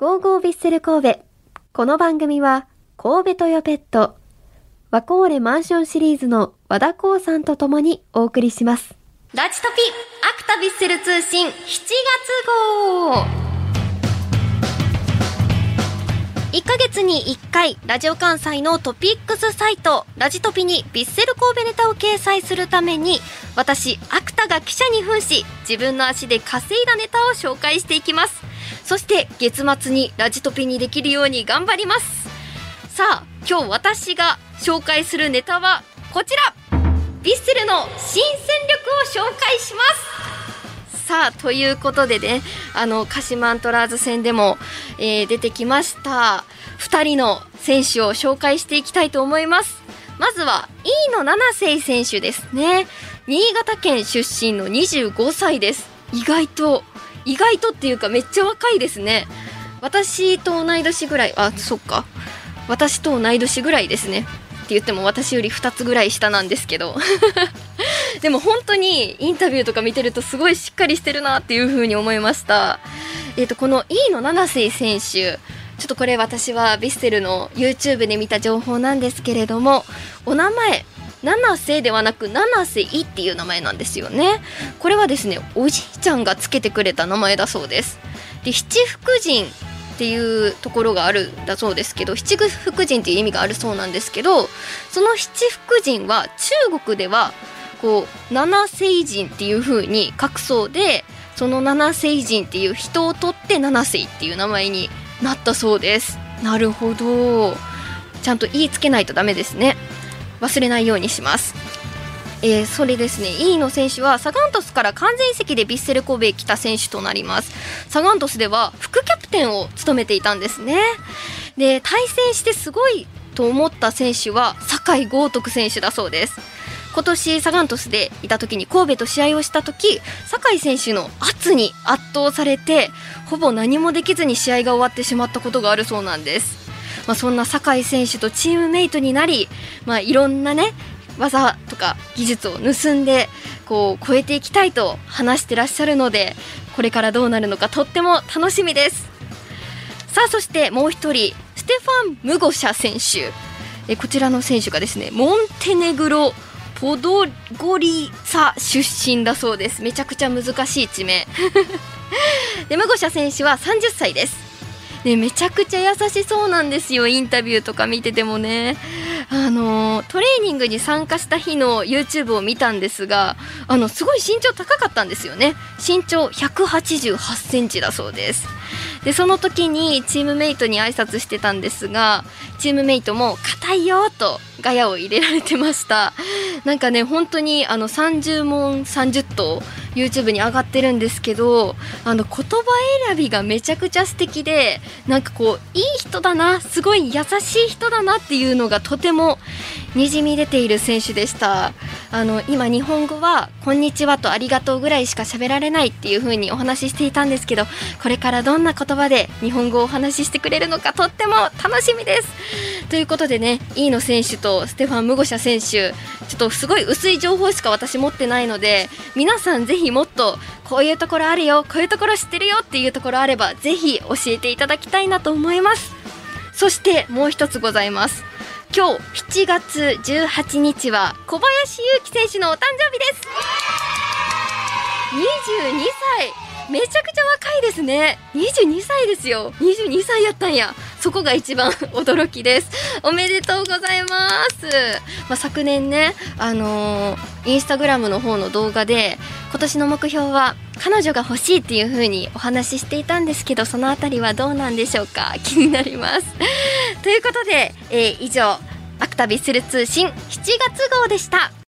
ゴーゴービッセル神戸。この番組は神戸トヨペット、ワコーレマンションシリーズの和田光さんとともにお送りします。ラジトピアクタビッセル通信7月号。1ヶ月に1回ラジオ関西のトピックスサイトラジトピにビッセル神戸ネタを掲載するために、私アクタが記者に扮し、自分の足で稼いだネタを紹介していきます。そして月末にラジトピにできるように頑張ります。さあ、今日私が紹介するネタはこちら、ビッセルの新戦力を紹介します。さあ、ということでね、鹿島アントラーズ戦でも、出てきました2人の選手を紹介していきたいと思います。まずは飯野七星選手ですね。新潟県出身の25歳です。意外とっていうかめっちゃ若いですね。私と同い年ぐらいですねって言っても私より2つぐらい下なんですけどでも本当にインタビューとか見てるとすごいしっかりしてるなっていう風に思いました。この飯野七星選手、ちょっとこれ私はヴィッセルの YouTube で見た情報なんですけれども、お名前七瀬ではなく七瀬井っていう名前なんですよね。これはですね、おじいちゃんがつけてくれた名前だそうです。で、七福神っていうところがあるんだそうですけど、七福神っていう意味があるそうなんですけど、その七福神は中国ではこう七星人っていう風に書くそうで、その七星人っていう人を取って七星っていう名前になったそうです。なるほど、ちゃんと言いつけないとダメですね。忘れないようにします。それですね、飯野選手はサガン鳥栖から完全移籍でヴィッセル神戸へ来た選手となります。サガン鳥栖では副キャプテンを務めていたんですね。で、対戦してすごいと思った選手は酒井豪徳選手だそうです。今年サガン鳥栖でいた時に神戸と試合をした時、酒井選手の圧に圧倒されてほぼ何もできずに試合が終わってしまったことがあるそうなんです。そんな酒井選手とチームメイトになり、いろんなね技とか技術を盗んでこう超えていきたいと話してらっしゃるので、これからどうなるのかとっても楽しみです。さあ、そしてもう一人ステファン・ムゴシャ選手、こちらの選手がですね、モンテネグロ・ポドゴリサ出身だそうです。めちゃくちゃ難しい地名で、ムゴシャ選手は30歳です。めちゃくちゃ優しそうなんですよ。インタビューとか見ててもね、トレーニングに参加した日の YouTube を見たんですが、すごい身長高かったんですよね。身長188センチだそうです。で、その時にチームメイトに挨拶してたんですが、チームメイトも硬いよとガヤを入れられてました。なんかね、本当に30問30答 YouTube に上がってるんですけど、言葉選びがめちゃくちゃ素敵で、なんかこういい人だな、すごい優しい人だなっていうのがとてもにじみ出ている選手でした。今日本語はこんにちはとありがとうぐらいしか喋られないっていう風にお話ししていたんですけど、これからどんな言葉で日本語をお話ししてくれるのかとっても楽しみです。ということでね、飯野選手とステファン・ムゴシャ選手、ちょっとすごい薄い情報しか私持ってないので、皆さんぜひもっとこういうところあるよ、こういうところ知ってるよっていうところあればぜひ教えていただきたいなと思います。そしてもう一つございます。今日7月18日は小林祐希選手のお誕生日です。22歳、めちゃくちゃ若いですね。22歳ですよ。22歳やったんや。そこが一番驚きです。おめでとうございます。昨年ね、インスタグラムの方の動画で今年の目標は彼女が欲しいっていう風にお話ししていたんですけど、そのあたりはどうなんでしょうか、気になりますということで、以上アクタビッセル通信7月号でした。